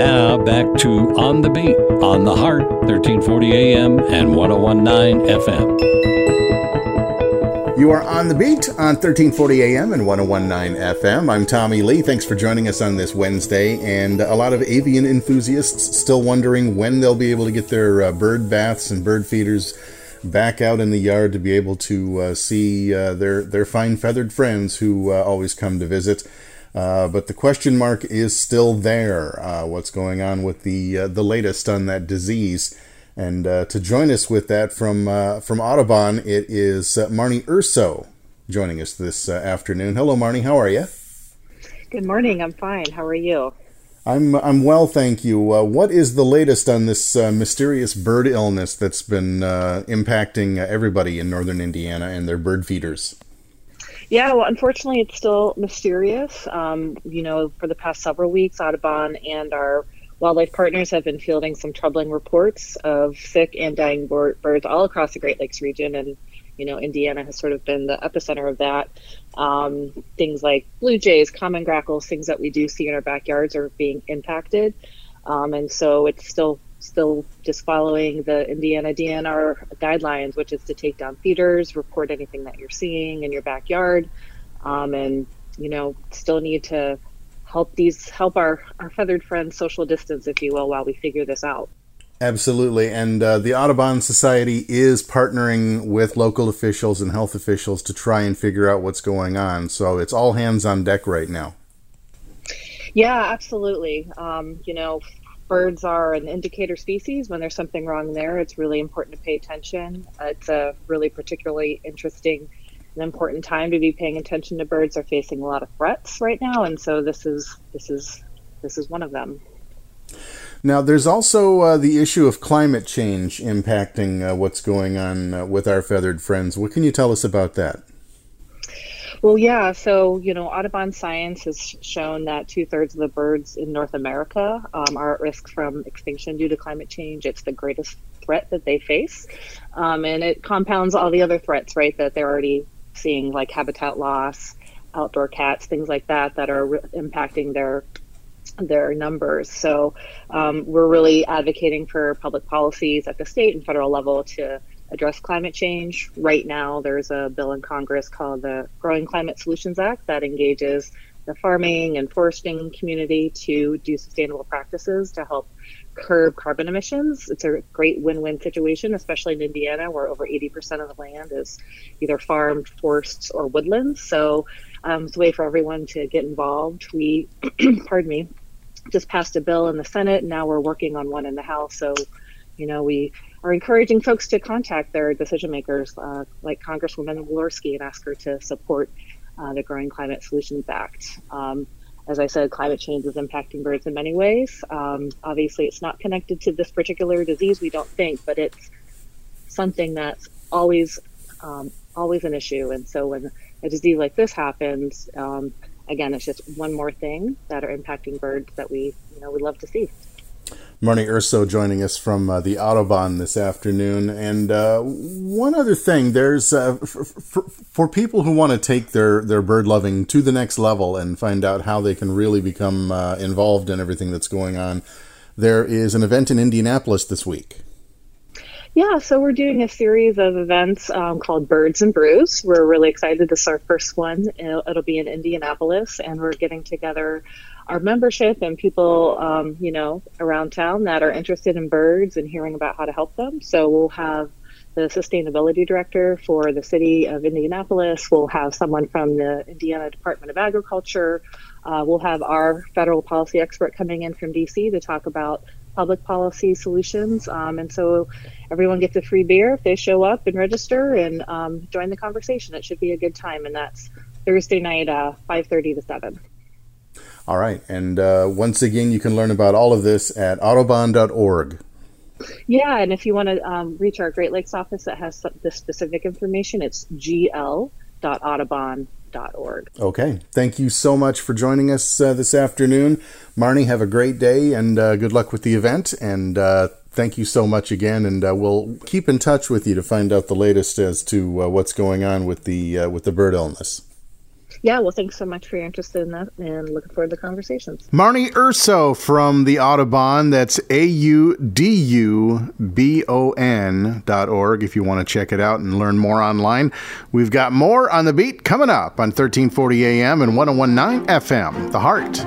Now back to On the Beat, on the Heart, 1340 AM and 101.9 FM. You are On the Beat on 1340 AM and 101.9 FM. I'm Tommy Lee. Thanks for joining us on this Wednesday. And a lot of avian enthusiasts still wondering when they'll be able to get their bird baths and bird feeders back out in the yard to be able to see their fine feathered friends who always come to visit. But the question mark is still there. What's going on with the latest on that disease? And to join us with that from Audubon, it is Marnie Urso joining us this afternoon. Hello, Marnie. How are you? Good morning. I'm fine. How are you? I'm well, thank you. What is the latest on this mysterious bird illness that's been impacting everybody in northern Indiana and their bird feeders? Yeah, well, unfortunately, it's still mysterious. For the past several weeks, Audubon and our wildlife partners have been fielding some troubling reports of sick and dying birds all across the Great Lakes region, and Indiana has sort of been the epicenter of that. Things like blue jays, common grackles, things that we do see in our backyards are being impacted. And so it's still just following the Indiana DNR guidelines, which is to take down feeders, report anything that you're seeing in your backyard, and still need to help our feathered friends social distance, if you will, while we figure this out. Absolutely. And the Audubon Society is partnering with local officials and health officials to try and figure out what's going on. So it's all hands on deck right now. Yeah, absolutely. Birds are an indicator species. When there's something wrong there, it's really important to pay attention. It's a really particularly interesting and important time to be paying attention to birds. They're facing a lot of threats right now. And so this is one of them. Now, there's also the issue of climate change impacting what's going on with our feathered friends. What can you tell us about that? Well, yeah. So, Audubon science has shown that 2/3 of the birds in North America are at risk from extinction due to climate change. It's the greatest threat that they face. And it compounds all the other threats, right, that they're already seeing, like habitat loss, outdoor cats, things like that are impacting their numbers. So we're really advocating for public policies at the state and federal level to address climate change. Right now, there's a bill in Congress called the Growing Climate Solutions Act that engages the farming and foresting community to do sustainable practices to help curb carbon emissions. It's a great win-win situation, especially in Indiana, where over 80% of the land is either farmed, forests, or woodlands. So it's a way for everyone to get involved. We, just passed a bill in the Senate, and now we're working on one in the House. So, we are encouraging folks to contact their decision makers, like Congresswoman Walorski, and ask her to support the Growing Climate Solutions Act. As I said, climate change is impacting birds in many ways. Obviously, it's not connected to this particular disease, we don't think, but it's something that's always an issue. And so when a disease like this happens, again, it's just one more thing that are impacting birds that we, we love to see. Marnie Urso joining us from the Audubon this afternoon. And one other thing, there's for people who want to take their bird loving to the next level and find out how they can really become involved in everything that's going on, there is an event in Indianapolis this week. Yeah, so we're doing a series of events called Birds and Brews. We're really excited. This is our first one. It'll be in Indianapolis, and we're getting together our membership and people, around town that are interested in birds and hearing about how to help them. So we'll have the sustainability director for the city of Indianapolis. We'll have someone from the Indiana Department of Agriculture. We'll have our federal policy expert coming in from D.C. to talk about public policy solutions, and so everyone gets a free beer if they show up and register and join the conversation. It should be a good time, and that's Thursday night, 5:30 to 7. All right, and once again, you can learn about all of this at audubon.org. Yeah, and if you want to reach our Great Lakes office that has the specific information, it's gl.audubon.org. Okay. Thank you so much for joining us this afternoon. Marnie, have a great day and good luck with the event. And thank you so much again. And we'll keep in touch with you to find out the latest as to what's going on with the bird illness. yeah, well, thanks so much for your interest in that, and looking forward to the conversations. Marnie Urso from the Audubon. That's AUDUBON.org if you want to check it out and learn more online. We've got more on The Beat coming up on 1340 AM and 101.9 FM, The Heart.